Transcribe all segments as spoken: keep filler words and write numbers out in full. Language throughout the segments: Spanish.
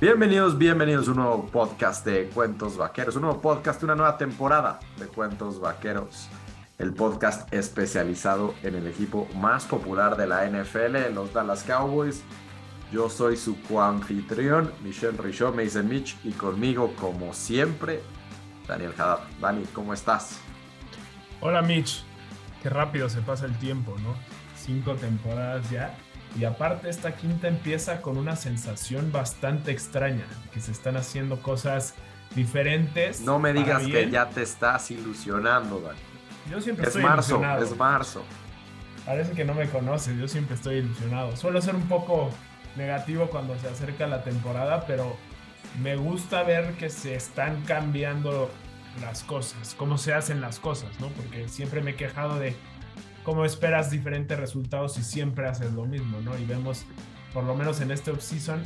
Bienvenidos, bienvenidos a un nuevo podcast de Cuentos Vaqueros, un nuevo podcast, una nueva temporada de Cuentos Vaqueros, el podcast especializado en el equipo más popular de la N F L, los Dallas Cowboys. Yo soy su coanfitrión, Michel Richot, me dice Mitch, y conmigo, como siempre, Daniel Haddad. Dani, ¿cómo estás? Hola, Mitch. Qué rápido se pasa el tiempo, ¿no? Cinco temporadas ya. Y aparte esta quinta empieza con una sensación bastante extraña, que se están haciendo cosas diferentes. No me digas que ya te estás ilusionando, Dani. Yo siempre estoy ilusionado. Es marzo, es marzo. Parece que no me conoces, yo siempre estoy ilusionado. Suelo ser un poco negativo cuando se acerca la temporada, pero me gusta ver que se están cambiando las cosas, cómo se hacen las cosas, ¿no? Porque siempre me he quejado de cómo esperas diferentes resultados y siempre haces lo mismo, ¿no? Y vemos, por lo menos en este offseason,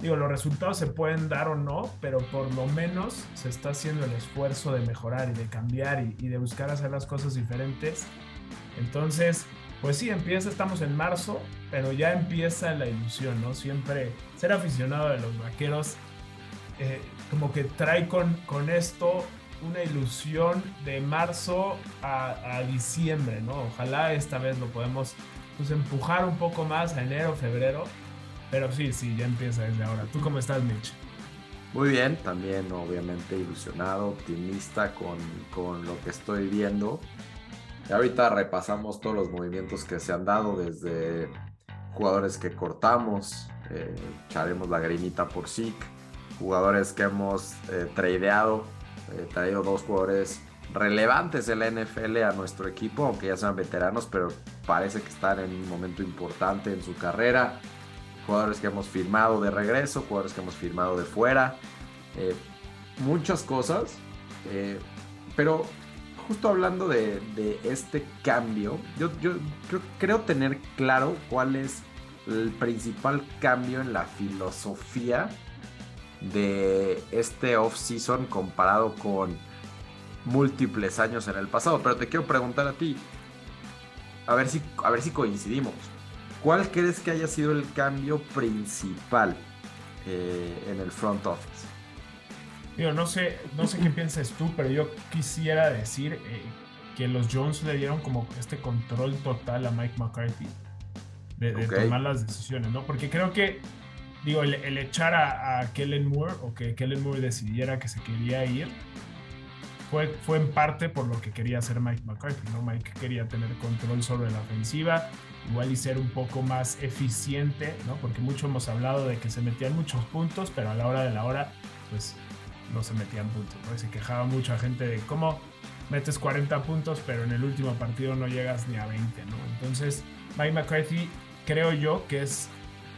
digo, los resultados se pueden dar o no, pero por lo menos se está haciendo el esfuerzo de mejorar y de cambiar y, y de buscar hacer las cosas diferentes. Entonces, pues sí, empieza, estamos en marzo, pero ya empieza la ilusión, ¿no? Siempre ser aficionado de los Vaqueros eh, como que trae con, con esto una ilusión de marzo a, a diciembre, ¿no? Ojalá esta vez lo podemos pues, empujar un poco más a enero, febrero, pero sí, sí, ya empieza desde ahora. ¿Tú cómo estás, Mitch? Muy bien, también obviamente ilusionado, optimista con, con lo que estoy viendo. Y ahorita repasamos todos los movimientos que se han dado, desde jugadores que cortamos, eh, echaremos la grinita por Zeke, jugadores que hemos eh, tradeado, He eh, traído dos jugadores relevantes de la N F L a nuestro equipo, aunque ya sean veteranos, pero parece que están en un momento importante en su carrera. Jugadores que hemos firmado de regreso, jugadores que hemos firmado de fuera. Eh, muchas cosas, eh, pero justo hablando de, de este cambio, yo, yo, yo creo tener claro cuál es el principal cambio en la filosofía de este off-season comparado con múltiples años en el pasado. Pero te quiero preguntar a ti, a ver si, a ver si coincidimos. ¿Cuál crees que haya sido el cambio principal eh, en el front office? Digo, no sé, no sé qué piensas tú, pero yo quisiera decir eh, que los Jones le dieron como este control total a Mike McCarthy de, de okay. tomar las decisiones, ¿no? Porque creo que Digo, el, el echar a, a Kellen Moore o que Kellen Moore decidiera que se quería ir fue, fue en parte por lo que quería hacer Mike McCarthy, ¿no? Mike quería tener control sobre la ofensiva, igual y ser un poco más eficiente, ¿no? Porque mucho hemos hablado de que se metían muchos puntos, pero a la hora de la hora, pues no se metían puntos, ¿no? Se quejaba mucha gente de cómo metes cuarenta puntos, pero en el último partido no llegas ni a veinte, ¿no? Entonces, Mike McCarthy, creo yo que es.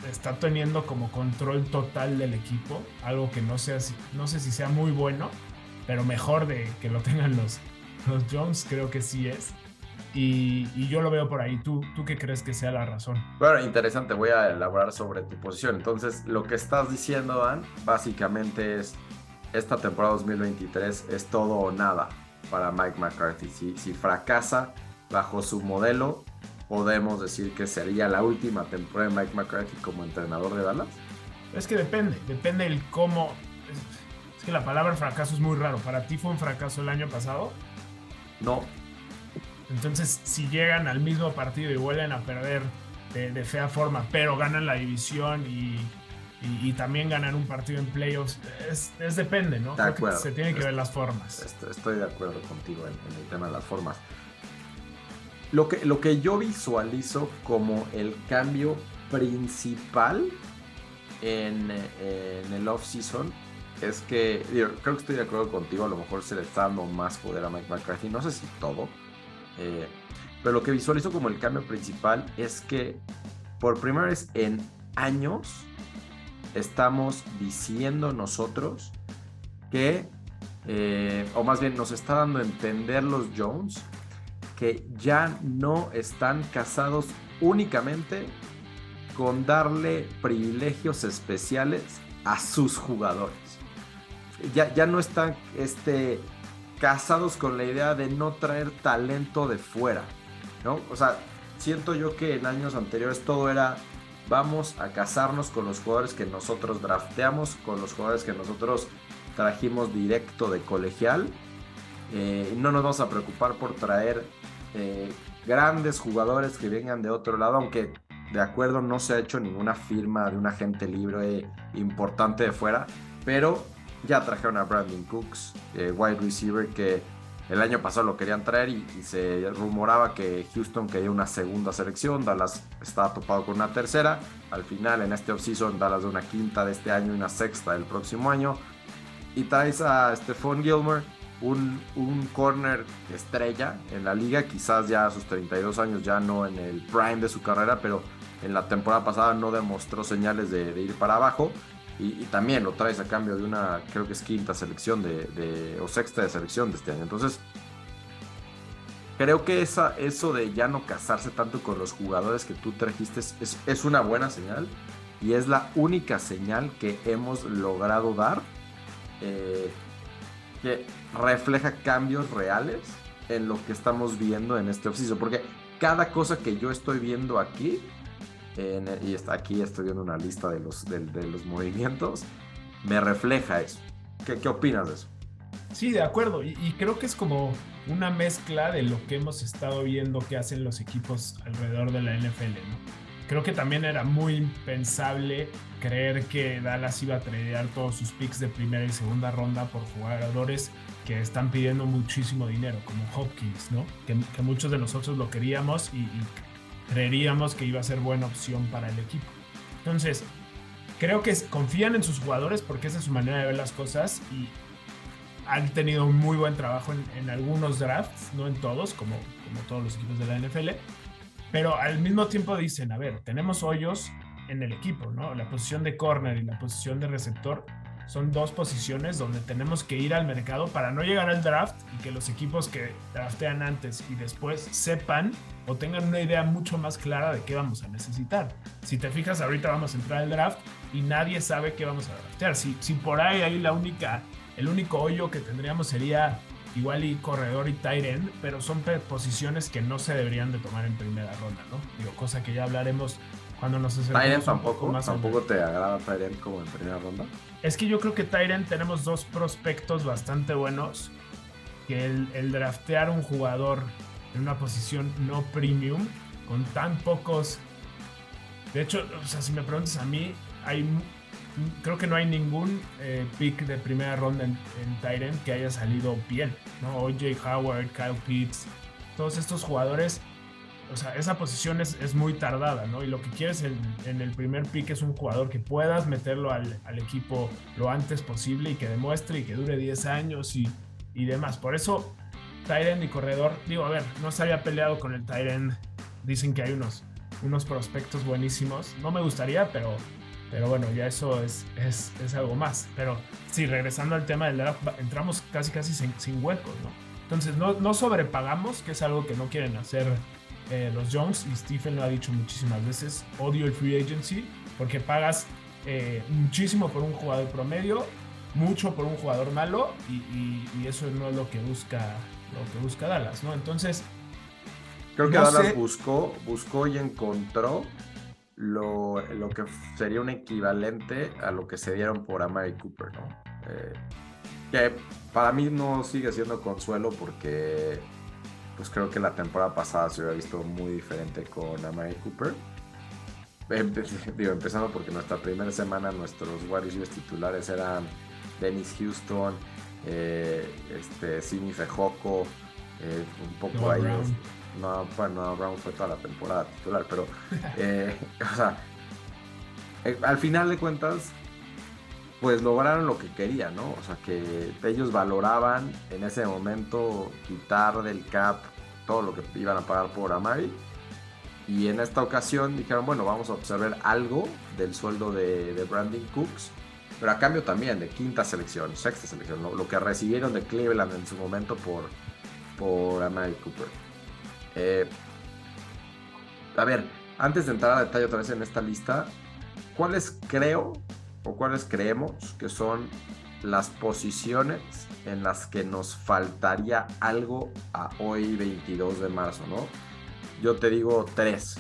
está teniendo como control total del equipo, algo que no, sea, no sé si sea muy bueno, pero mejor de que lo tengan los, los Jones, creo que sí es, y, y yo lo veo por ahí. ¿Tú, ¿Tú qué crees que sea la razón? Bueno, interesante, voy a elaborar sobre tu posición. Entonces, lo que estás diciendo, Dan, básicamente es, esta temporada dos mil veintitrés es todo o nada para Mike McCarthy. Si, si fracasa bajo su modelo, podemos decir que sería la última temporada de Mike McCarthy como entrenador de Dallas. Es que depende, depende el cómo. Es que la palabra fracaso es muy raro. ¿Para ti fue un fracaso el año pasado? No. Entonces, si llegan al mismo partido y vuelven a perder de, de fea forma, pero ganan la división y, y, y también ganan un partido en playoffs, es, es depende, ¿no? De acuerdo. Se tienen que ver las formas. Estoy, estoy de acuerdo contigo en, en el tema de las formas. Lo que, lo que yo visualizo como el cambio principal en, en el off-season es que, digo, creo que estoy de acuerdo contigo, a lo mejor se le está dando más poder a Mike McCarthy, no sé si todo, eh, pero lo que visualizo como el cambio principal es que por primera vez en años estamos diciendo nosotros que, eh, o más bien nos está dando a entender los Jones, que ya no están casados únicamente con darle privilegios especiales a sus jugadores. Ya, ya no están este, casados con la idea de no traer talento de fuera, ¿no? O sea, siento yo que en años anteriores todo era vamos a casarnos con los jugadores que nosotros drafteamos, con los jugadores que nosotros trajimos directo de colegial. Eh, no nos vamos a preocupar por traer eh, grandes jugadores que vengan de otro lado, aunque de acuerdo no se ha hecho ninguna firma de un agente libre importante de fuera, pero ya trajeron a Brandon Cooks, eh, wide receiver que el año pasado lo querían traer y, y se rumoraba que Houston quería una segunda selección, Dallas estaba topado con una tercera, al final en este offseason Dallas de una quinta de este año y una sexta del próximo año, y traes a Stephon Gilmore, un, un corner estrella en la liga, quizás ya a sus treinta y dos años, ya no en el prime de su carrera, pero en la temporada pasada no demostró señales de, de ir para abajo, y, y también lo traes a cambio de una, creo que es quinta selección de, de, o sexta de selección de este año. Entonces creo que esa, eso de ya no casarse tanto con los jugadores que tú trajiste es, es una buena señal, y es la única señal que hemos logrado dar eh, que refleja cambios reales en lo que estamos viendo en este off-season, porque cada cosa que yo estoy viendo aquí En, y está aquí estoy viendo una lista de los, de, de los movimientos, me refleja eso. ¿Qué, qué opinas de eso? Sí, de acuerdo, y, y creo que es como una mezcla de lo que hemos estado viendo que hacen los equipos alrededor de la N F L, ¿no? Creo que también era muy impensable creer que Dallas iba a tradear todos sus picks de primera y segunda ronda por jugadores que están pidiendo muchísimo dinero, como Hopkins, ¿no? Que, que muchos de nosotros lo queríamos y, y creeríamos que iba a ser buena opción para el equipo. Entonces, creo que confían en sus jugadores porque esa es su manera de ver las cosas y han tenido un muy buen trabajo en, en algunos drafts, no en todos, como, como todos los equipos de la N F L, pero al mismo tiempo dicen, a ver, tenemos hoyos en el equipo, ¿no? La posición de corner y la posición de receptor son dos posiciones donde tenemos que ir al mercado para no llegar al draft y que los equipos que draftean antes y después sepan o tengan una idea mucho más clara de qué vamos a necesitar. Si te fijas, ahorita vamos a entrar al draft y nadie sabe qué vamos a draftear. Si, si por ahí, ahí la única, el único hoyo que tendríamos sería igual y corredor y tight end, pero son posiciones que no se deberían de tomar en primera ronda, ¿no? Digo, cosa que ya hablaremos cuando nos acerquemos un poco más. ¿Tampoco te agrada tight end como en primera ronda? Es que yo creo que tight end tenemos dos prospectos bastante buenos, que el, el draftear un jugador en una posición no premium, con tan pocos... De hecho, o sea, si me preguntas a mí, hay, creo que no hay ningún eh, pick de primera ronda en, en tight end que haya salido bien, ¿no? O J Howard, Kyle Pitts, todos estos jugadores... O sea, esa posición es, es muy tardada, ¿no? Y lo que quieres en, en el primer pick es un jugador que puedas meterlo al, al equipo lo antes posible y que demuestre y que dure diez años y, y demás. Por eso, tight end y corredor, digo, a ver, no se había peleado con el tight end. Dicen que hay unos, unos prospectos buenísimos. No me gustaría, pero, pero bueno, ya eso es, es, es algo más. Pero sí, regresando al tema del draft, entramos casi casi sin, sin huecos, ¿no? Entonces, no, no sobrepagamos, que es algo que no quieren hacer Eh, los Jones, y Stephen lo ha dicho muchísimas veces, odio el free agency porque pagas eh, muchísimo por un jugador promedio, mucho por un jugador malo y, y, y eso no es lo que busca lo que busca Dallas, ¿no? Entonces creo que no Dallas sé... buscó buscó y encontró lo, lo que sería un equivalente a lo que se dieron por Amari Cooper, ¿no? Eh, que para mí no sigue siendo consuelo porque pues creo que la temporada pasada se hubiera visto muy diferente con Amari Cooper. Digo, empezando porque nuestra primera semana nuestros wide receivers titulares eran Dennis Houston, eh, este, Simi Fejoko, eh, un poco no ahí. Brown. No, bueno, no, Brown fue toda la temporada titular, pero eh, o sea, eh, al final de cuentas, pues lograron lo que querían, ¿no? O sea, que ellos valoraban en ese momento quitar del cap todo lo que iban a pagar por Amari. Y en esta ocasión dijeron, bueno, vamos a observar algo del sueldo de, de Brandon Cooks, pero a cambio también de quinta selección, sexta selección, ¿no? Lo que recibieron de Cleveland en su momento por, por Amari Cooper. Eh, a ver, antes de entrar a detalle otra vez en esta lista, ¿cuáles creo... o cuáles creemos que son las posiciones en las que nos faltaría algo a hoy veintidós de marzo, ¿no? Yo te digo tres,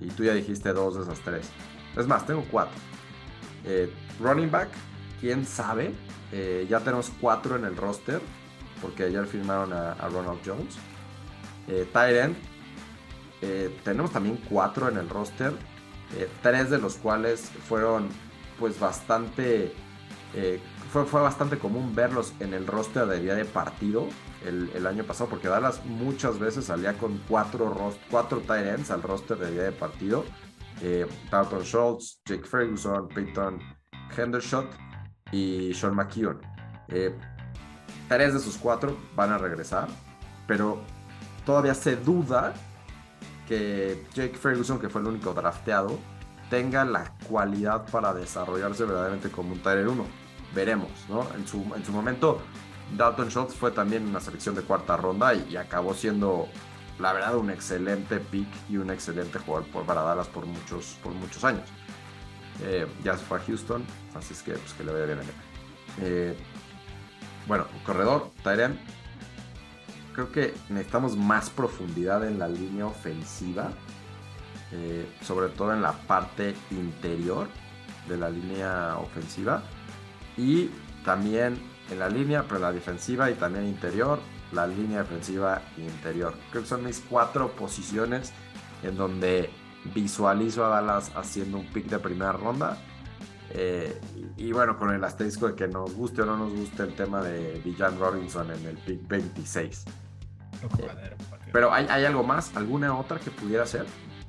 y tú ya dijiste dos de esas tres. Es más, tengo cuatro. Eh, running back, quién sabe. Eh, ya tenemos cuatro en el roster, porque ayer firmaron a, a Ronald Jones. Eh, tight end, eh, tenemos también cuatro en el roster. Eh, tres de los cuales fueron, pues, bastante... Eh, fue, fue bastante común verlos en el roster de día de partido el, el año pasado, porque Dallas muchas veces salía con cuatro, rost- cuatro tight ends al roster de día de partido. Eh, Dalton Schultz, Jake Ferguson, Peyton Hendershot y Sean McKeon. Eh, tres de sus cuatro van a regresar, pero todavía se duda que Jake Ferguson, que fue el único drafteado, tenga la cualidad para desarrollarse verdaderamente como un tight end uno. Veremos, ¿no? En su, en su momento, Dalton Schultz fue también una selección de cuarta ronda y, y acabó siendo, la verdad, un excelente pick y un excelente jugador por, para Dallas por muchos, por muchos años. Eh, ya se fue a Houston, así es que, pues, que le vaya bien a él. Eh, bueno, corredor, tight end. Creo que necesitamos más profundidad en la línea ofensiva, eh, sobre todo en la parte interior de la línea ofensiva, y también en la línea, pero la defensiva y también interior, la línea defensiva e interior. Creo que son mis cuatro posiciones en donde visualizo a Dallas haciendo un pick de primera ronda. Eh, y, y bueno, con el asterisco de que nos guste o no nos guste el tema de Bijan Robinson en el pick veintiséis. Eh, pero ¿hay, hay algo más? ¿Alguna otra que pudiera ser?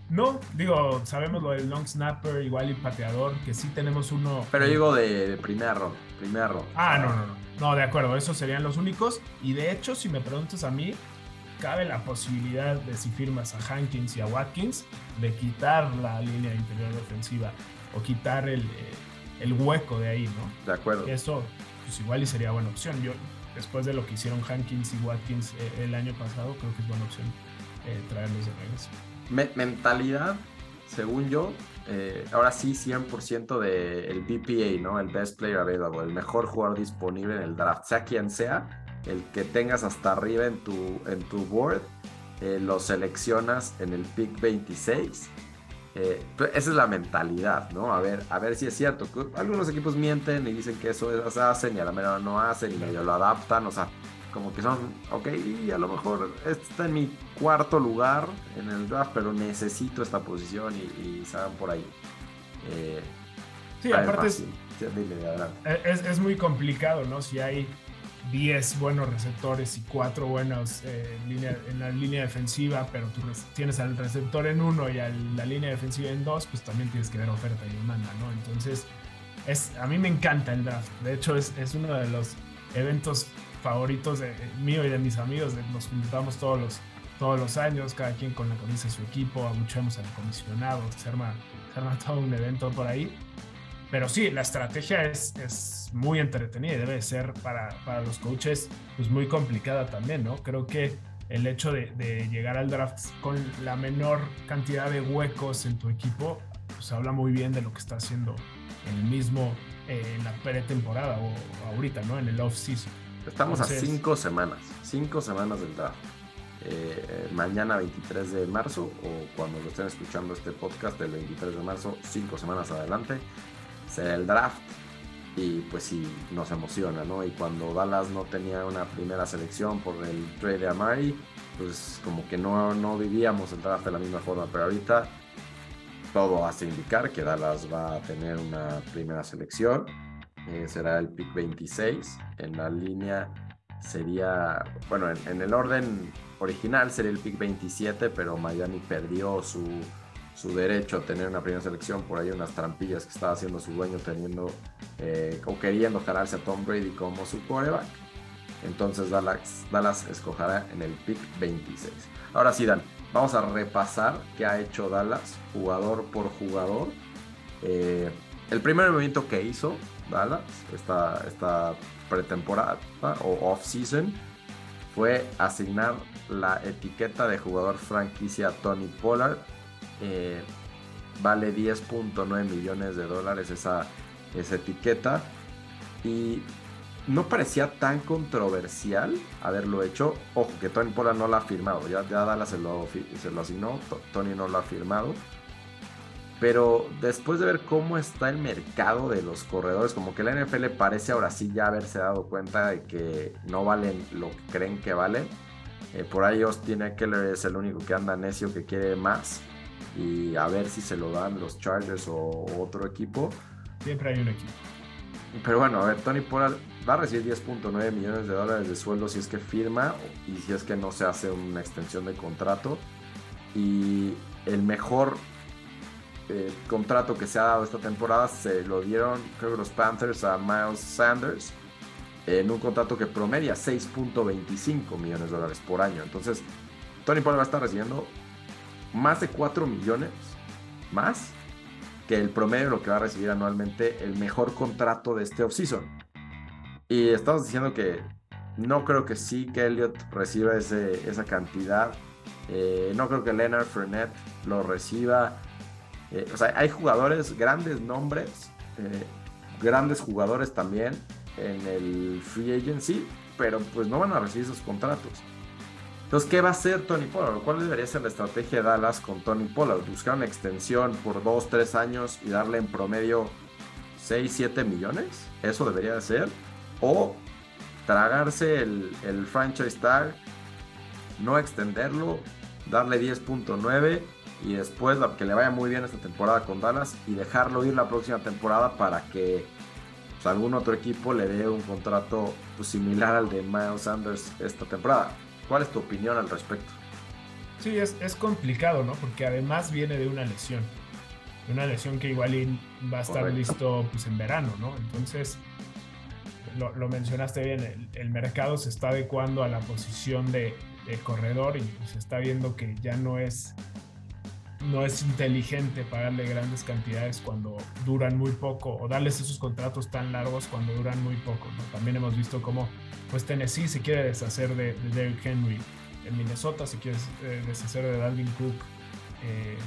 No, digo, sabemos lo del long snapper, igual y pateador, que sí tenemos uno. Pero digo de, de primera ronda, primera ronda. Ah, no, no, no. No, de acuerdo, esos serían los únicos. Y de hecho, si me preguntas a mí, cabe la posibilidad de, si firmas a Hankins y a Watkins, de quitar la línea interior ofensiva o quitar el, el hueco de ahí, ¿no? De acuerdo. Eso, pues, igual y sería buena opción. Yo, después de lo que hicieron Hankins y Watkins eh, el año pasado, creo que es buena opción eh, traerlos de regreso. Me- mentalidad, según yo, eh, ahora sí cien por ciento del B P A, ¿no? El Best Player Available, el mejor jugador disponible en el draft, sea quien sea, el que tengas hasta arriba en tu, en tu board, eh, lo seleccionas en el pick veintiséis. Eh, esa es la mentalidad, ¿no? A ver, a ver si es cierto. Algunos equipos mienten y dicen que eso es, hacen y a la mera no hacen y medio lo adaptan, o sea, como que son, ok, y a lo mejor está en mi cuarto lugar en el draft, pero necesito esta posición y, y salgan por ahí. Eh, sí, aparte es, es, es muy complicado, ¿no? Si hay diez buenos receptores y cuatro buenos eh, línea, en la línea defensiva, pero tú tienes al receptor en uno y a la línea defensiva en dos, pues también tienes que ver oferta y demanda, ¿no? Entonces, es, a mí me encanta el draft. De hecho, es, es uno de los eventos favoritos de, mío y de mis amigos. De, nos juntamos todos los, todos los años, cada quien con la camisa de su equipo, abuchamos al comisionado, se arma, se arma todo un evento por ahí. Pero sí, la estrategia es, es muy entretenida y debe ser para, para los coaches, pues, muy complicada también, ¿no? Creo que el hecho de, de llegar al draft con la menor cantidad de huecos en tu equipo, pues habla muy bien de lo que está haciendo el mismo eh, en la pretemporada o ahorita, ¿no? En el off-season. Estamos Entonces, a cinco semanas, cinco semanas del draft. Eh, mañana veintitrés de marzo, o cuando lo estén escuchando este podcast, del veintitrés de marzo, cinco semanas adelante, será el draft. Y pues sí, nos emociona, ¿no? Y cuando Dallas no tenía una primera selección por el trade de Amari, pues como que no, no vivíamos el draft de la misma forma. Pero ahorita todo hace indicar que Dallas va a tener una primera selección. Eh, será el pick veintiséis. En la línea sería, bueno, en, en el orden original sería el pick veintisiete, pero Miami perdió su, su derecho a tener una primera selección por ahí, unas trampillas que estaba haciendo su dueño, teniendo eh, o queriendo jalarse a Tom Brady como su quarterback. Entonces Dallas, Dallas escogerá en el pick veintiséis. Ahora sí, Dan, vamos a repasar qué ha hecho Dallas jugador por jugador. Eh, el primer movimiento que hizo Dallas esta, esta pretemporada o off-season fue asignar la etiqueta de jugador franquicia a Tony Pollard. Eh, vale diez punto nueve millones de dólares esa, esa etiqueta, y no parecía tan controversial haberlo hecho. Ojo, que Tony Pollard no la ha firmado, ya, ya Dallas se lo, se lo asignó, Tony no lo ha firmado. Pero después de ver cómo está el mercado de los corredores, como que la N F L parece ahora sí ya haberse dado cuenta de que no valen lo que creen que valen. Eh, por ahí Austin Eckler es el único que anda necio, que quiere más. Y a ver si se lo dan los Chargers o otro equipo. Siempre hay un equipo. Pero bueno, a ver, Tony Pollard va a recibir diez punto nueve millones de dólares de sueldo si es que firma y si es que no se hace una extensión de contrato. Y el mejor eh, contrato que se ha dado esta temporada se lo dieron, creo que los Panthers, a Miles Sanders, en un contrato que promedia seis punto veinticinco millones de dólares por año. Entonces, Tony Pollard va a estar recibiendo más de cuatro millones más que el promedio de lo que va a recibir anualmente el mejor contrato de este offseason. Y estamos diciendo que no creo que sí que Elliott reciba ese, esa cantidad. Eh, no creo que Leonard Fournette lo reciba. Eh, o sea, hay jugadores, grandes nombres, eh, grandes jugadores también en el free agency, pero pues no van a recibir esos contratos. Entonces, ¿qué va a hacer Tony Pollard? ¿Cuál debería ser la estrategia de Dallas con Tony Pollard? ¿Buscar una extensión por dos, tres años y darle en promedio seis, siete millones? ¿Eso debería de ser? ¿O tragarse el, el franchise tag, no extenderlo, darle diez punto nueve y después que le vaya muy bien esta temporada con Dallas y dejarlo ir la próxima temporada para que pues, algún otro equipo le dé un contrato pues, similar al de Miles Sanders esta temporada? ¿Cuál es tu opinión al respecto? Sí, es, es complicado, ¿no? Porque además viene de una lesión. Una lesión que igual va a estar Correcto. listo pues, en verano, ¿no? Entonces, lo, lo mencionaste bien, el, el mercado se está adecuando a la posición de, de corredor y se está viendo que ya no es, no es inteligente pagarle grandes cantidades cuando duran muy poco o darles esos contratos tan largos cuando duran muy poco, ¿no? También hemos visto cómo pues Tennessee se quiere deshacer de, de Derrick Henry, en Minnesota se quiere eh, deshacer de Dalvin Cook. Eh,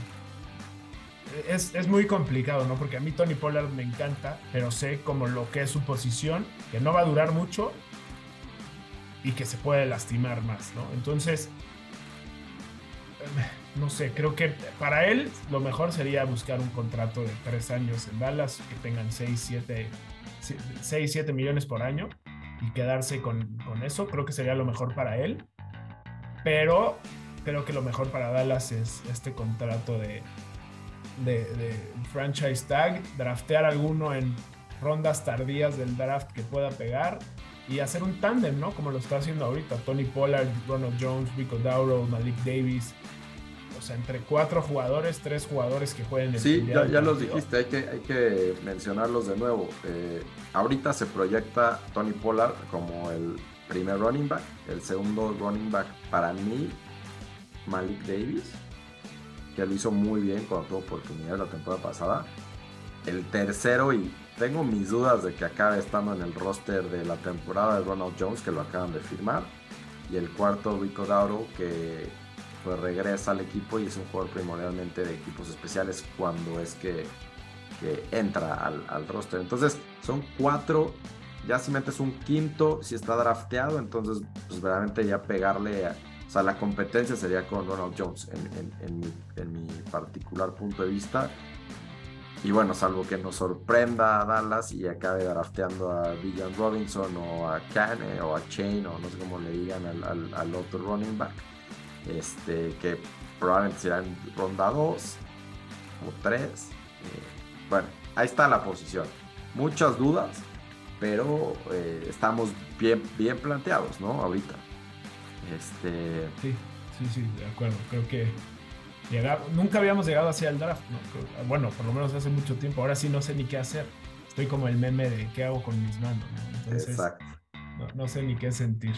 es, es muy complicado, ¿no? Porque a mí Tony Pollard me encanta, pero sé como lo que es su posición, que no va a durar mucho y que se puede lastimar más, ¿no? Entonces, no sé, creo que para él lo mejor sería buscar un contrato de tres años en Dallas, que tengan seis, siete millones por año y quedarse con, con eso. Creo que sería lo mejor para él, pero creo que lo mejor para Dallas es este contrato de, de, de franchise tag, draftear alguno en rondas tardías del draft que pueda pegar y hacer un tándem, ¿no? Como lo está haciendo ahorita Tony Pollard, Ronald Jones, Rico Dowdle, Malik Davis. O sea, entre cuatro jugadores, tres jugadores que jueguen el Sí, ya, ya los dijiste, hay que, hay que mencionarlos de nuevo. Eh, ahorita se proyecta Tony Pollard como el primer running back, el segundo running back para mí, Malik Davis, que lo hizo muy bien cuando tuvo oportunidad la temporada pasada. El tercero, y tengo mis dudas de que acabe estando en el roster de la temporada, de Ronald Jones, que lo acaban de firmar. Y el cuarto, Rico Dowdle, que pues regresa al equipo y es un jugador primordialmente de equipos especiales cuando es que, que entra al, al roster. Entonces son cuatro, ya si metes un quinto, si está drafteado, entonces pues verdaderamente ya pegarle a, o sea, la competencia sería con Ronald Jones en, en, en, mi, en mi particular punto de vista. Y bueno, salvo que nos sorprenda a Dallas y acabe drafteando a Bijan Robinson o a Kane o a Chain o no sé cómo le digan al, al, al otro running back, Este, que probablemente serán ronda dos o tres. Eh, bueno, ahí está la posición. Muchas dudas, pero eh, estamos bien, bien planteados, ¿no? Ahorita. Este... Sí, sí, sí, de acuerdo. Creo que llegar... nunca habíamos llegado hacia el draft, ¿no? Creo... Bueno, por lo menos hace mucho tiempo. Ahora sí no sé ni qué hacer. Estoy como el meme de qué hago con mis manos, ¿no? Entonces, Exacto. No, no sé ni qué sentir.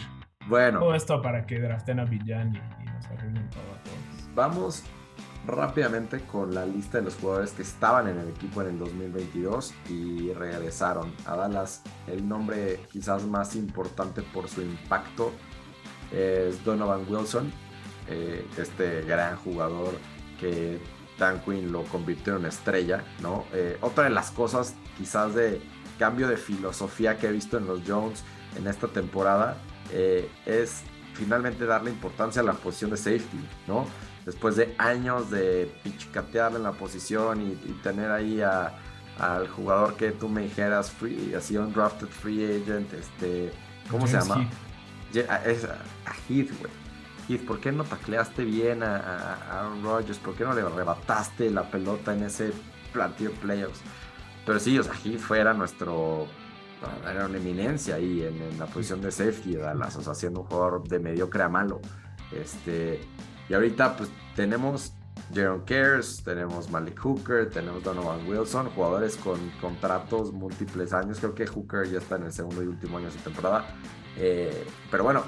Bueno, todo esto para que draften a Bijan y, y nos arruinen todo a todos. Vamos rápidamente con la lista de los jugadores que estaban en el equipo en el dos mil veintidós y regresaron a Dallas. El nombre quizás más importante por su impacto es Donovan Wilson, eh, este gran jugador que Dan Quinn lo convirtió en una estrella, ¿no? Eh, otra de las cosas quizás de cambio de filosofía que he visto en los Jones en esta temporada, Eh, es finalmente darle importancia a la posición de safety, ¿no? después de años de pichicatear en la posición y, y tener ahí a, al jugador que tú me dijeras, free, así un drafted free agent, este, ¿cómo James se llama? Heath. Yeah, es a, a Heath, güey. Heath, ¿por qué no tacleaste bien a, a, a Aaron Rodgers? ¿Por qué no le arrebataste la pelota en ese plantillo playoffs? Pero sí, o sea, Heath era nuestro... era una eminencia ahí en, en la posición de safety de Dallas, o sea, siendo un jugador de mediocre a malo. Este, y ahorita pues tenemos Jaron Kears, tenemos Malik Hooker, tenemos Donovan Wilson, jugadores con contratos múltiples años. Creo que Hooker ya está en el segundo y último año de su temporada, eh, pero bueno,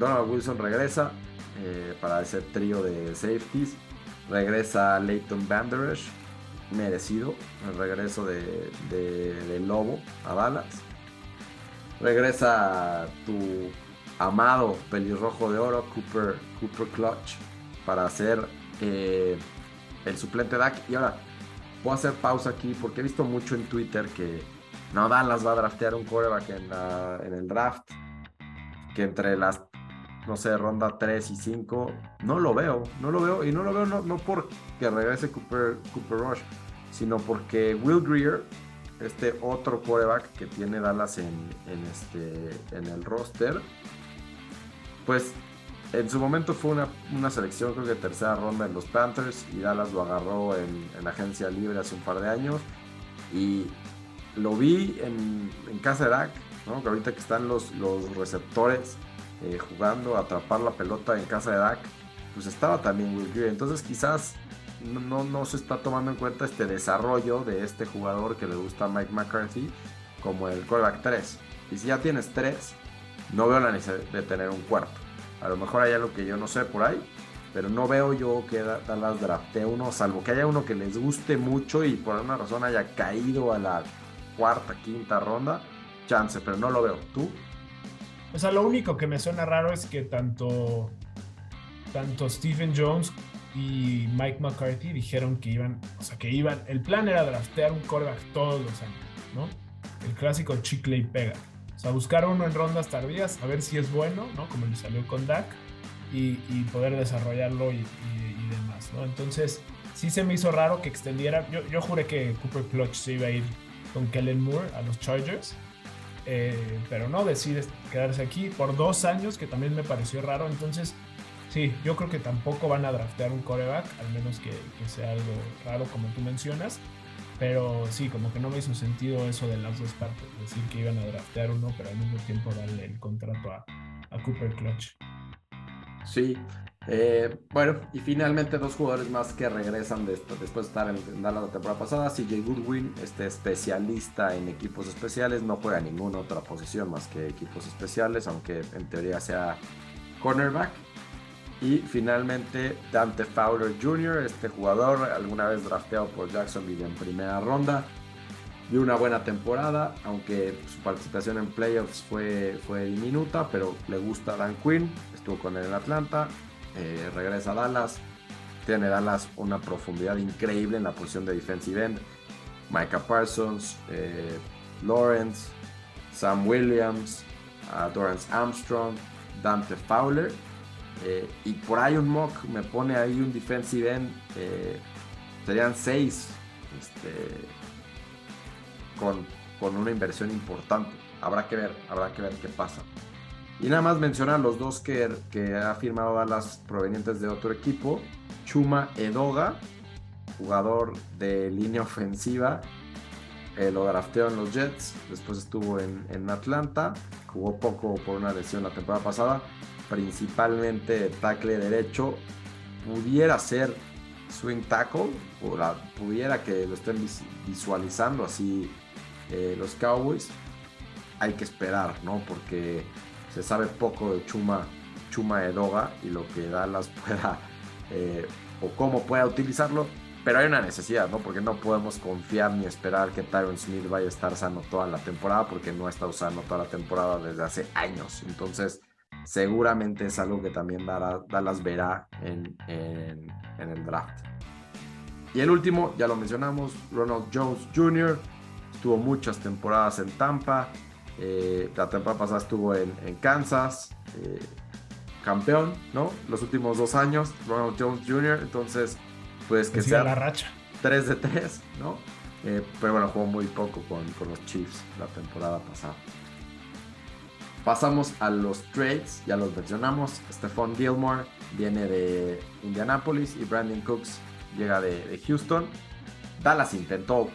Donovan Wilson regresa eh, para ese trío de safeties. Regresa Leighton Vander Esch, merecido el regreso de, de, de Lobo a Dallas. Regresa tu amado pelirrojo de oro Cooper, Cooper Clutch para ser eh, el suplente de Dak. Y ahora voy a hacer pausa aquí porque he visto mucho en Twitter que no, Dallas va a draftear un quarterback en, la, en el draft, que entre las, no sé, ronda tres y cinco, no lo veo, no lo veo, y no lo veo no, no porque regrese Cooper, Cooper Rush, sino porque Will Grier, este otro quarterback que tiene Dallas en, en, este, en el roster, pues en su momento fue una, una selección, creo que tercera ronda en los Panthers, y Dallas lo agarró en, en agencia libre hace un par de años, y lo vi en, en casa de Dak, ¿no? Que ahorita que están los, los receptores Eh, jugando a atrapar la pelota en casa de Dak, pues estaba también Will Grier. Entonces quizás no, no, no se está tomando en cuenta este desarrollo de este jugador que le gusta a Mike McCarthy como el quarterback tres. Y si ya tienes tres, no veo la necesidad de tener un cuarto. A lo mejor hay algo que yo no sé por ahí, pero no veo yo que Dallas draftee uno, salvo que haya uno que les guste mucho y por alguna razón haya caído a la cuarta, quinta ronda, chance, pero no lo veo. ¿Tú? O sea, lo único que me suena raro es que tanto, tanto Stephen Jones y Mike McCarthy dijeron que iban, o sea, que iban, el plan era draftear un quarterback todos los años, ¿no? El clásico chicle y pega. O sea, buscar uno en rondas tardías, a ver si es bueno, ¿no? Como le salió con Dak, y, y poder desarrollarlo y, y, y demás, ¿no? Entonces, sí se me hizo raro que extendiera. Yo, yo juré que Cooper Clutch se iba a ir con Kellen Moore a los Chargers. Eh, pero no, decide quedarse aquí por dos años, que también me pareció raro. Entonces, sí, yo creo que tampoco van a draftear un quarterback, al menos que, que sea algo raro como tú mencionas, pero sí, como que no me hizo sentido eso de las dos partes, decir que iban a draftear uno, pero al mismo tiempo darle el contrato a, a Cooper Clutch. Sí, eh, bueno, y finalmente dos jugadores más que regresan de esto, después de estar en, en Dallas la temporada pasada. C J Goodwin, este especialista en equipos especiales, no juega ninguna otra posición más que equipos especiales, aunque en teoría sea cornerback. Y finalmente Dante Fowler junior, este jugador alguna vez drafteado por Jacksonville en primera ronda, dio una buena temporada, aunque su participación en playoffs fue, fue diminuta, pero le gusta a Dan Quinn, estuvo con él en Atlanta, eh, regresa a Dallas, tiene Dallas una profundidad increíble en la posición de defensive end. Micah Parsons, eh, Lawrence, Sam Williams, uh, Dorrance Armstrong, Dante Fowler, eh, y por ahí un mock me pone ahí un defensive end, eh, serían seis, este... Con, con una inversión importante. Habrá que ver, habrá que ver qué pasa. Y nada más mencionar los dos que, que ha firmado Dallas provenientes de otro equipo. Chuma Edoga, jugador de línea ofensiva, eh, lo drafteó en los Jets, después estuvo en, en Atlanta, jugó poco por una lesión la temporada pasada, principalmente tackle derecho, pudiera ser swing tackle, o la, pudiera que lo estén vis, visualizando así. Eh, los Cowboys, hay que esperar, ¿no? Porque se sabe poco de Chuma, Chuma Edoga y lo que Dallas pueda eh, o cómo pueda utilizarlo, pero hay una necesidad, ¿no? Porque no podemos confiar ni esperar que Tyron Smith vaya a estar sano toda la temporada, porque no ha estado sano toda la temporada desde hace años. Entonces, seguramente es algo que también Dallas verá en, en, en el draft. Y el último, ya lo mencionamos, Ronald Jones junior Estuvo muchas temporadas en Tampa, eh, la temporada pasada estuvo en, en Kansas, eh, campeón, ¿no? Los últimos dos años, Ronald Jones junior Entonces, pues que, que sea la racha. tres de tres, ¿no? Eh, pero bueno, jugó muy poco con, con los Chiefs la temporada pasada. Pasamos a los trades, ya los mencionamos. Stephon Gilmore viene de Indianapolis y Brandon Cooks llega de, de Houston. Dallas intentó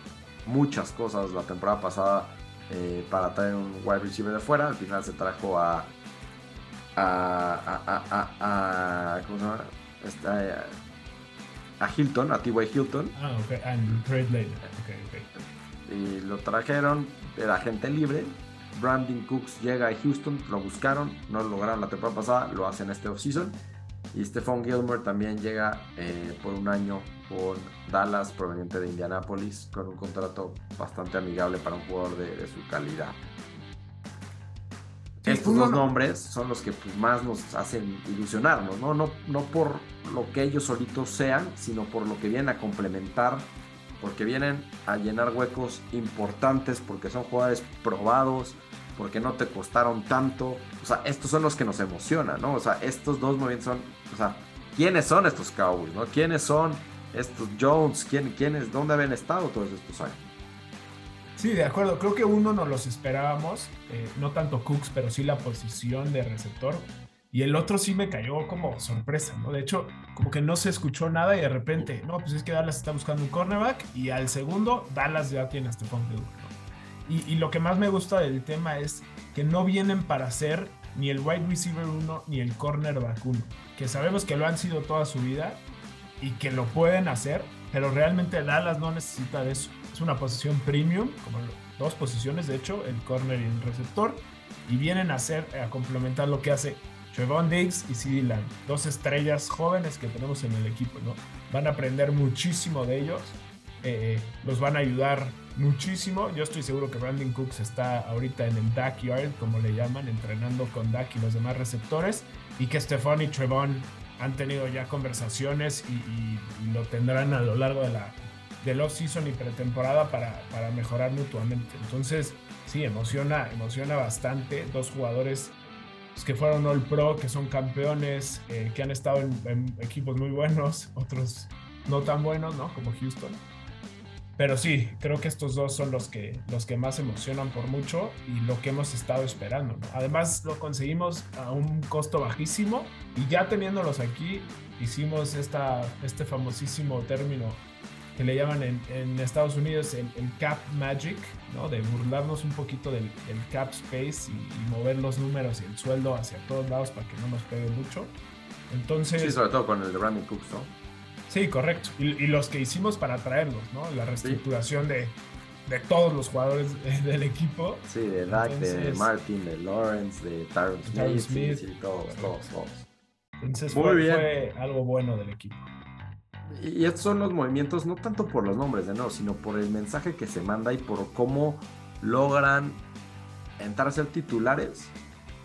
muchas cosas la temporada pasada eh, para traer un wide receiver de fuera. Al final se trajo a... a, a, a, a, a ¿cómo se llama? Esta, a, A Hilton, a T Y. Hilton. Ah, ok, and trade later. Okay, okay. Y lo trajeron, era agente libre. Brandon Cooks llega a Houston, lo buscaron, no lo lograron la temporada pasada, lo hacen este offseason. Y Stephon Gilmore también llega eh, por un año con Dallas, proveniente de Indianapolis, con un contrato bastante amigable para un jugador de, de su calidad. Sí, estos dos no... nombres son los que pues, más nos hacen ilusionarnos, ¿no? No, no por lo que ellos solitos sean, sino por lo que vienen a complementar, porque vienen a llenar huecos importantes, porque son jugadores probados, porque no te costaron tanto. O sea, estos son los que nos emocionan, ¿no? O sea, estos dos movimientos son, o sea, ¿quiénes son estos Cowboys, no? ¿Quiénes son estos Jones? ¿Quién, quiénes, dónde habían estado todos estos años? Sí, de acuerdo. Creo que uno no los esperábamos, eh, no tanto Cooks, pero sí la posición de receptor. Y el otro sí me cayó como sorpresa, ¿no? De hecho, como que no se escuchó nada y de repente, no, pues es que Dallas está buscando un cornerback y al segundo Dallas ya tiene a Stephon Gilmore, ¿no? Y, y lo que más me gusta del tema es que no vienen para ser ni el wide receiver uno ni el cornerback uno, que sabemos que lo han sido toda su vida y que lo pueden hacer, pero realmente Dallas no necesita de eso. Es una posición premium, como dos posiciones de hecho, el corner y el receptor, y vienen a hacer, a complementar lo que hace Trevon Diggs y CeeDee Lamb, dos estrellas jóvenes que tenemos en el equipo, ¿no? Van a aprender muchísimo de ellos, eh, los van a ayudar muchísimo. Yo estoy seguro que Brandon Cooks está ahorita en el backyard, como le llaman, entrenando con Dak y los demás receptores, y que Stephon y Trevon han tenido ya conversaciones y, y, y lo tendrán a lo largo de la del off-season y pretemporada para, para mejorar mutuamente. Entonces, sí, emociona, emociona bastante. Dos jugadores que fueron All Pro, que son campeones, eh, que han estado en, en equipos muy buenos, otros no tan buenos, ¿no? Como Houston. Pero sí, creo que estos dos son los que, los que más emocionan por mucho y lo que hemos estado esperando, ¿no? Además, lo conseguimos a un costo bajísimo y ya teniéndolos aquí, hicimos esta, este famosísimo término que le llaman en, en Estados Unidos el, el cap magic, ¿no? De burlarnos un poquito del, del cap space y, y mover los números y el sueldo hacia todos lados para que no nos pegue mucho. Entonces, sí, sobre todo con el de Brandon Cooks, ¿no? Sí, correcto. Y, y los que hicimos para traerlos, ¿no? La reestructuración sí. de, de todos los jugadores del equipo. Sí, de Dak, de Martin, de Lawrence, de Tyron Smith, Smith y todos, todos, todos. Entonces fue, fue algo bueno del equipo. Y estos son los movimientos, no tanto por los nombres de no, sino por el mensaje que se manda y por cómo logran entrar a ser titulares.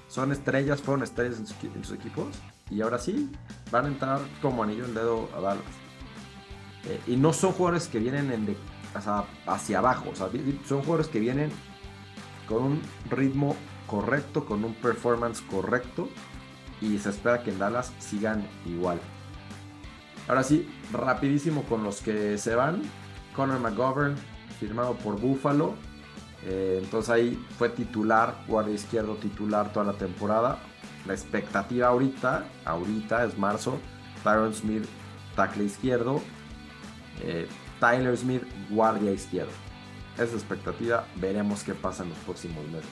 Son estrellas, fueron estrellas en, su, en sus equipos y ahora sí van a entrar como anillo al dedo a Dallas. Eh, y no son jugadores que vienen en de, o sea, hacia abajo, o sea, son jugadores que vienen con un ritmo correcto, con un performance correcto y se espera que en Dallas sigan igual. Ahora sí, rapidísimo con los que se van. Connor McGovern, firmado por Buffalo. Eh, entonces ahí fue titular, guardia izquierdo titular toda la temporada. La expectativa ahorita, ahorita es marzo, Tyron Smith, tackle izquierdo. Eh, Tyler Smith, guardia izquierdo. Esa es la expectativa, veremos qué pasa en los próximos meses.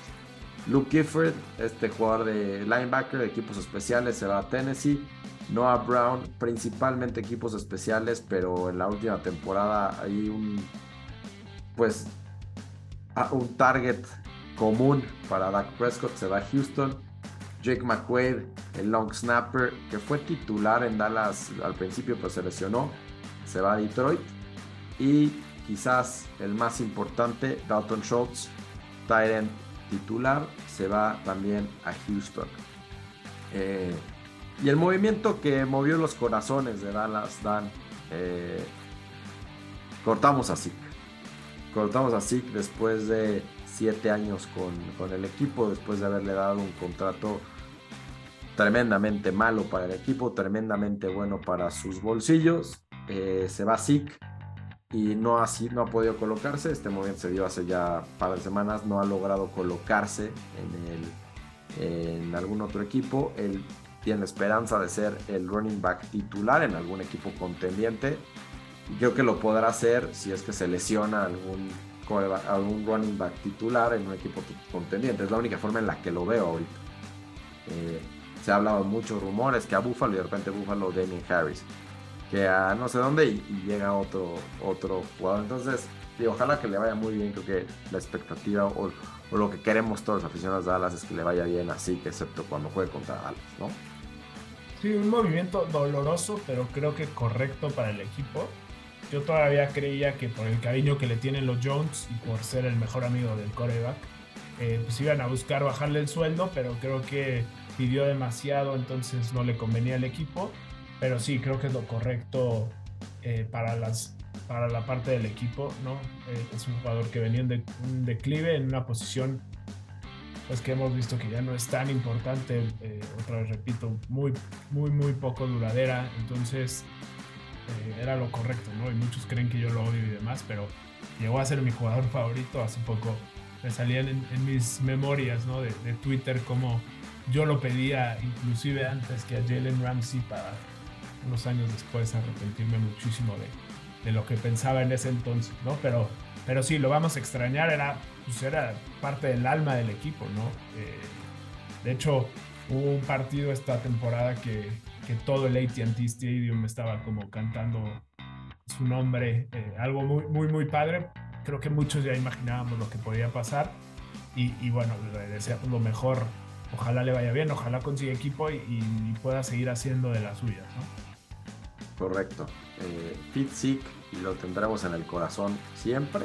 Luke Gifford, este jugador de linebacker de equipos especiales, se va a Tennessee. Noah Brown, principalmente equipos especiales, pero en la última temporada hay un, pues, un target común para Dak Prescott, se va a Houston. Jake McQuaid, el long snapper, que fue titular en Dallas al principio, pero se lesionó, se va a Detroit. Y quizás el más importante, Dalton Schultz, tight end titular, se va también a Houston. Eh, Y el movimiento que movió los corazones de Dallas, Dan, eh, cortamos a Zeke. Cortamos a Zeke después de siete años con, con el equipo, después de haberle dado un contrato tremendamente malo para el equipo, tremendamente bueno para sus bolsillos. Eh, se va Zeke y no ha, no ha podido colocarse. Este movimiento se dio hace ya un par de semanas, no ha logrado colocarse en, el, en algún otro equipo. Él tiene la esperanza de ser el running back titular en algún equipo contendiente. Creo que lo podrá hacer si es que se lesiona algún, algún running back titular en un equipo contendiente. Es la única forma en la que lo veo ahorita. Eh, se ha hablado muchos rumores que a Buffalo y de repente Buffalo Damien Harris, que a no sé dónde y, y llega otro, otro jugador. Entonces, digo, ojalá que le vaya muy bien. Creo que la expectativa o, o lo que queremos todos los aficionados de Dallas es que le vaya bien, así que excepto cuando juegue contra Dallas, ¿no? Sí, un movimiento doloroso, pero creo que correcto para el equipo. Yo todavía creía que por el cariño que le tienen los Jones y por ser el mejor amigo del quarterback, eh, pues iban a buscar bajarle el sueldo, pero creo que pidió demasiado, entonces no le convenía al equipo. Pero sí, creo que es lo correcto eh, para, las, para la parte del equipo, ¿no? Eh, es un jugador que venía en de, un declive, en una posición pues, que hemos visto que ya no es tan importante, eh, otra vez repito, muy, muy, muy poco duradera. Entonces eh, era lo correcto, ¿no? Y muchos creen que yo lo odio y demás, pero llegó a ser mi jugador favorito. Hace poco me salían en, en mis memorias, ¿no? de, de Twitter como yo lo pedía, inclusive antes que a Jalen Ramsey, para unos años después arrepentirme muchísimo de, de lo que pensaba en ese entonces, ¿no? Pero, pero sí, lo vamos a extrañar, era, pues era parte del alma del equipo, ¿no? Eh, de hecho, hubo un partido esta temporada que, que todo el A T and T Stadium estaba como cantando su nombre, eh, algo muy, muy, muy padre. Creo que muchos ya imaginábamos lo que podía pasar y, y bueno, le deseamos lo mejor. Ojalá le vaya bien, ojalá consiga equipo y, y pueda seguir haciendo de las suyas, ¿no? Correcto. Eh, Fitzik y lo tendremos en el corazón siempre,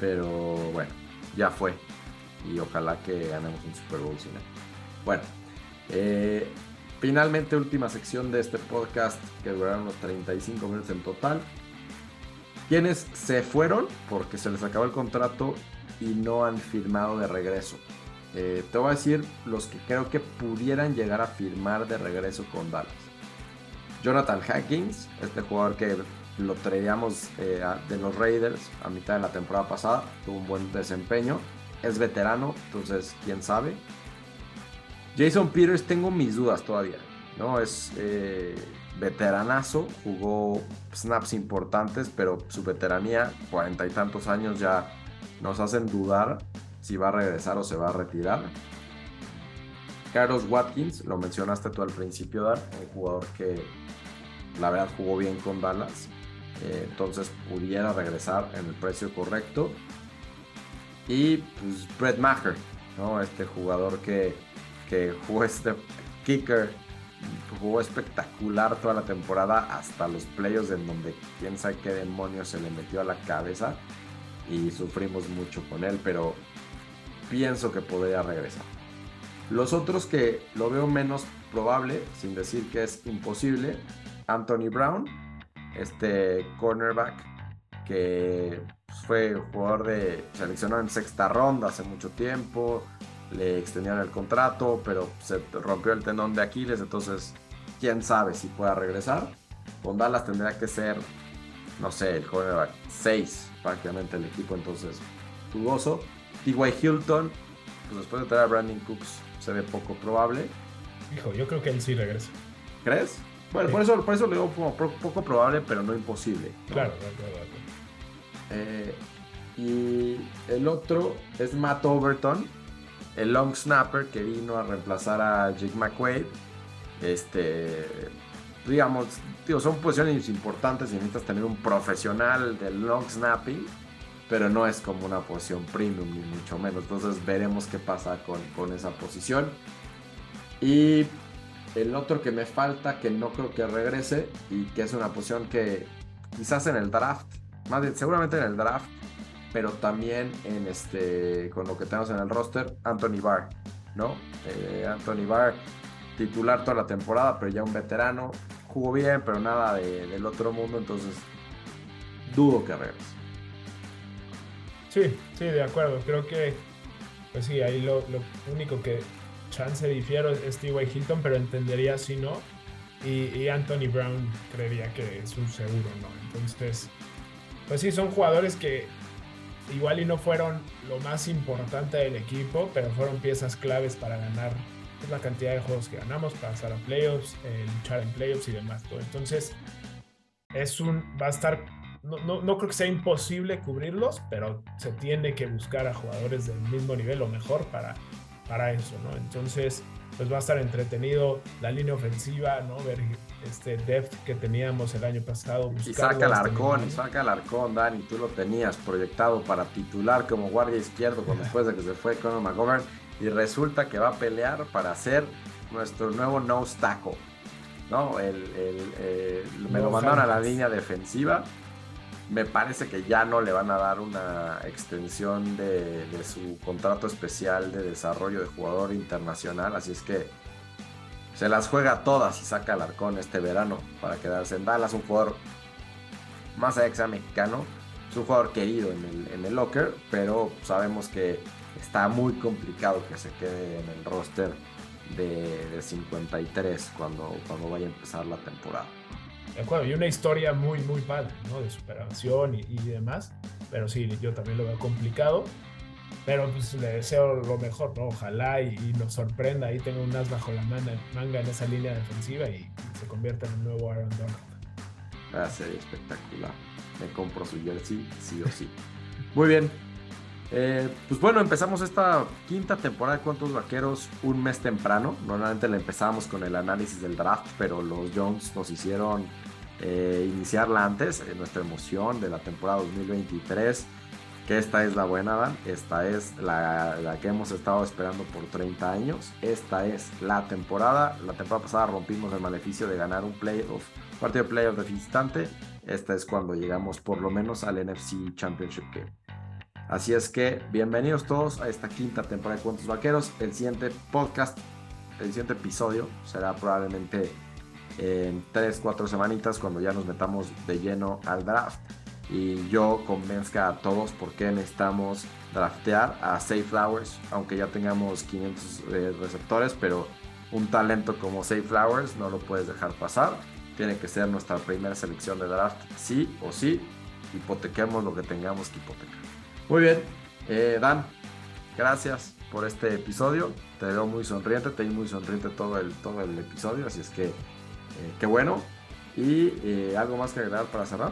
pero bueno, ya fue y ojalá que ganemos un Super Bowl sin él. Bueno, eh, finalmente última sección de este podcast que duraron unos treinta y cinco minutos en total. ¿Quiénes se fueron porque se les acabó el contrato y no han firmado de regreso? Eh, te voy a decir los que creo que pudieran llegar a firmar de regreso con Dallas. Jonathan Hankins, este jugador que lo traíamos eh, de los Raiders a mitad de la temporada pasada, tuvo un buen desempeño, es veterano, entonces quién sabe. Jason Peters, tengo mis dudas todavía, ¿no? Es eh, veteranazo, jugó snaps importantes, pero su veteranía, cuarenta y tantos años, ya nos hacen dudar si va a regresar o se va a retirar. Carlos Watkins, lo mencionaste tú al principio, Dan, un jugador que la verdad jugó bien con Dallas, eh, entonces pudiera regresar en el precio correcto. Y pues Brett Maher, ¿no? Este jugador que, que jugó este kicker, jugó espectacular toda la temporada hasta los playoffs, en donde quién sabe qué demonios se le metió a la cabeza y sufrimos mucho con él, pero pienso que podría regresar. Los otros que lo veo menos probable, sin decir que es imposible: Anthony Brown, este cornerback que fue jugador de seleccionado en sexta ronda hace mucho tiempo, le extendieron el contrato, pero se rompió el tendón de Aquiles, entonces quién sabe si pueda regresar. Con Dallas tendría que ser, no sé, el cornerback seis prácticamente el equipo, entonces dudoso. T Y. Hilton, pues después de traer a Brandon Cooks, se ve poco probable. Hijo, yo creo que él sí regresa. ¿Crees? Bueno, sí. por, eso, por eso lo digo como poco probable, pero no imposible, ¿no? Claro, claro, claro. Eh, y el otro es Matt Overton, el long snapper que vino a reemplazar a Jake McQuaid. Este, digamos, tío, son posiciones importantes y necesitas tener un profesional del long snapping, pero no es como una posición premium, ni mucho menos. Entonces veremos qué pasa con, con esa posición. Y el otro que me falta, que no creo que regrese, y que es una posición que quizás en el draft, más bien, seguramente en el draft, pero también en este, con lo que tenemos en el roster, Anthony Barr, ¿no? Eh, Anthony Barr, titular toda la temporada, pero ya un veterano, jugó bien, pero nada de, del otro mundo, entonces dudo que regrese. Sí, sí, de acuerdo. Creo que, pues sí, ahí lo, lo único que chance difiero, es T Y. Hilton, pero entendería si no. Y, y Anthony Brown creería que es un seguro, ¿no? Entonces, pues sí, son jugadores que igual y no fueron lo más importante del equipo, pero fueron piezas claves para ganar pues, la cantidad de juegos que ganamos, pasar a playoffs, eh, luchar en playoffs y demás. Todo. Entonces, es un, va a estar, no, no, no creo que sea imposible cubrirlos, pero se tiene que buscar a jugadores del mismo nivel o mejor para, para eso, ¿no? Entonces, pues va a estar entretenido la línea ofensiva, ¿no? Ver este depth que teníamos el año pasado. Y saca Alarcón, y saca Alarcón, Dani, tú lo tenías proyectado para titular como guardia izquierdo cuando después de que se fue Conor McGovern, y resulta que va a pelear para ser nuestro nuevo nose tackle, ¿no? El, el, eh, me lo mandaron a la línea defensiva. Me parece que ya no le van a dar una extensión de, de su contrato especial de desarrollo de jugador internacional, así es que se las juega todas y saca al Alarcón este verano para quedarse en Dallas. Un jugador más allá que sea mexicano, es un jugador querido en el, en el locker, pero sabemos que está muy complicado que se quede en el roster de, de cincuenta y tres cuando, cuando vaya a empezar la temporada. De acuerdo, y una historia muy, muy padre, ¿no? De superación y, y demás. Pero sí, yo también lo veo complicado. Pero pues le deseo lo mejor, ¿no? Ojalá y, y nos sorprenda. Ahí tenga un as bajo la manga, manga en esa línea defensiva y se convierta en un nuevo Aaron Donald. Va a ser espectacular. Me compro su jersey, sí o sí. Muy bien. Eh, pues bueno, empezamos esta quinta temporada de Cuentos Vaqueros un mes temprano. Normalmente la empezamos con el análisis del draft, pero los Jones nos hicieron eh, iniciarla antes. eh, Nuestra emoción de la temporada dos mil veintitrés, que esta es la buena, Dan. Esta es la, la que hemos estado esperando por treinta años. Esta es la temporada. La temporada pasada rompimos el maleficio de ganar un playoff, partido de playoff de visitante. Esta es cuando llegamos por lo menos al N F C Championship Game. Así es que bienvenidos todos a esta quinta temporada de Cuentos Vaqueros. El siguiente podcast, el siguiente episodio será probablemente en tres, cuatro semanitas cuando ya nos metamos de lleno al draft. Y yo convenzca a todos por qué necesitamos draftear a Zay Flowers, aunque ya tengamos quinientos eh, receptores, pero un talento como Zay Flowers no lo puedes dejar pasar. Tiene que ser nuestra primera selección de draft, sí o sí. Hipotequemos lo que tengamos que hipotecar. Muy bien, eh, Dan, gracias por este episodio. Te veo muy sonriente, te vi muy sonriente todo el, todo el episodio, así es que eh, qué bueno. Y eh, algo más que agregar para cerrar.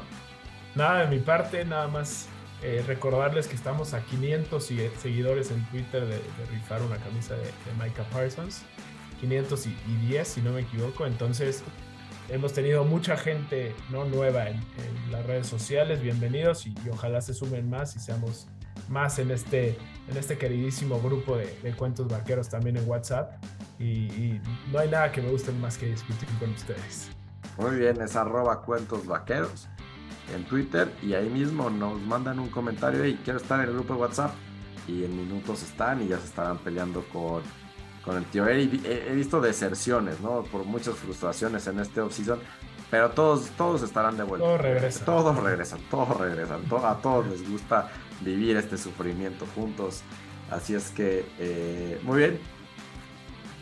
Nada de mi parte, nada más eh, recordarles que estamos a quinientos seguidores en Twitter de, de rifar una camisa de, de Micah Parsons, quinientos diez si no me equivoco. Entonces hemos tenido mucha gente no nueva en, en las redes sociales. Bienvenidos y, y ojalá se sumen más y seamos más en este, en este queridísimo grupo de, de Cuentos Vaqueros también en WhatsApp. Y, y no hay nada que me guste más que discutir con ustedes. Muy bien, es arroba Cuentos Vaqueros en Twitter y ahí mismo nos mandan un comentario y quiero estar en el grupo de WhatsApp y en minutos están y ya se estarán peleando con... con el tío. He, he visto deserciones, ¿no? Por muchas frustraciones en este off-season, pero todos, todos estarán de vuelta. Todos regresan. Todos regresan, todos regresan. Todo, a todos les gusta vivir este sufrimiento juntos. Así es que, eh, muy bien.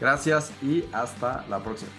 Gracias y hasta la próxima.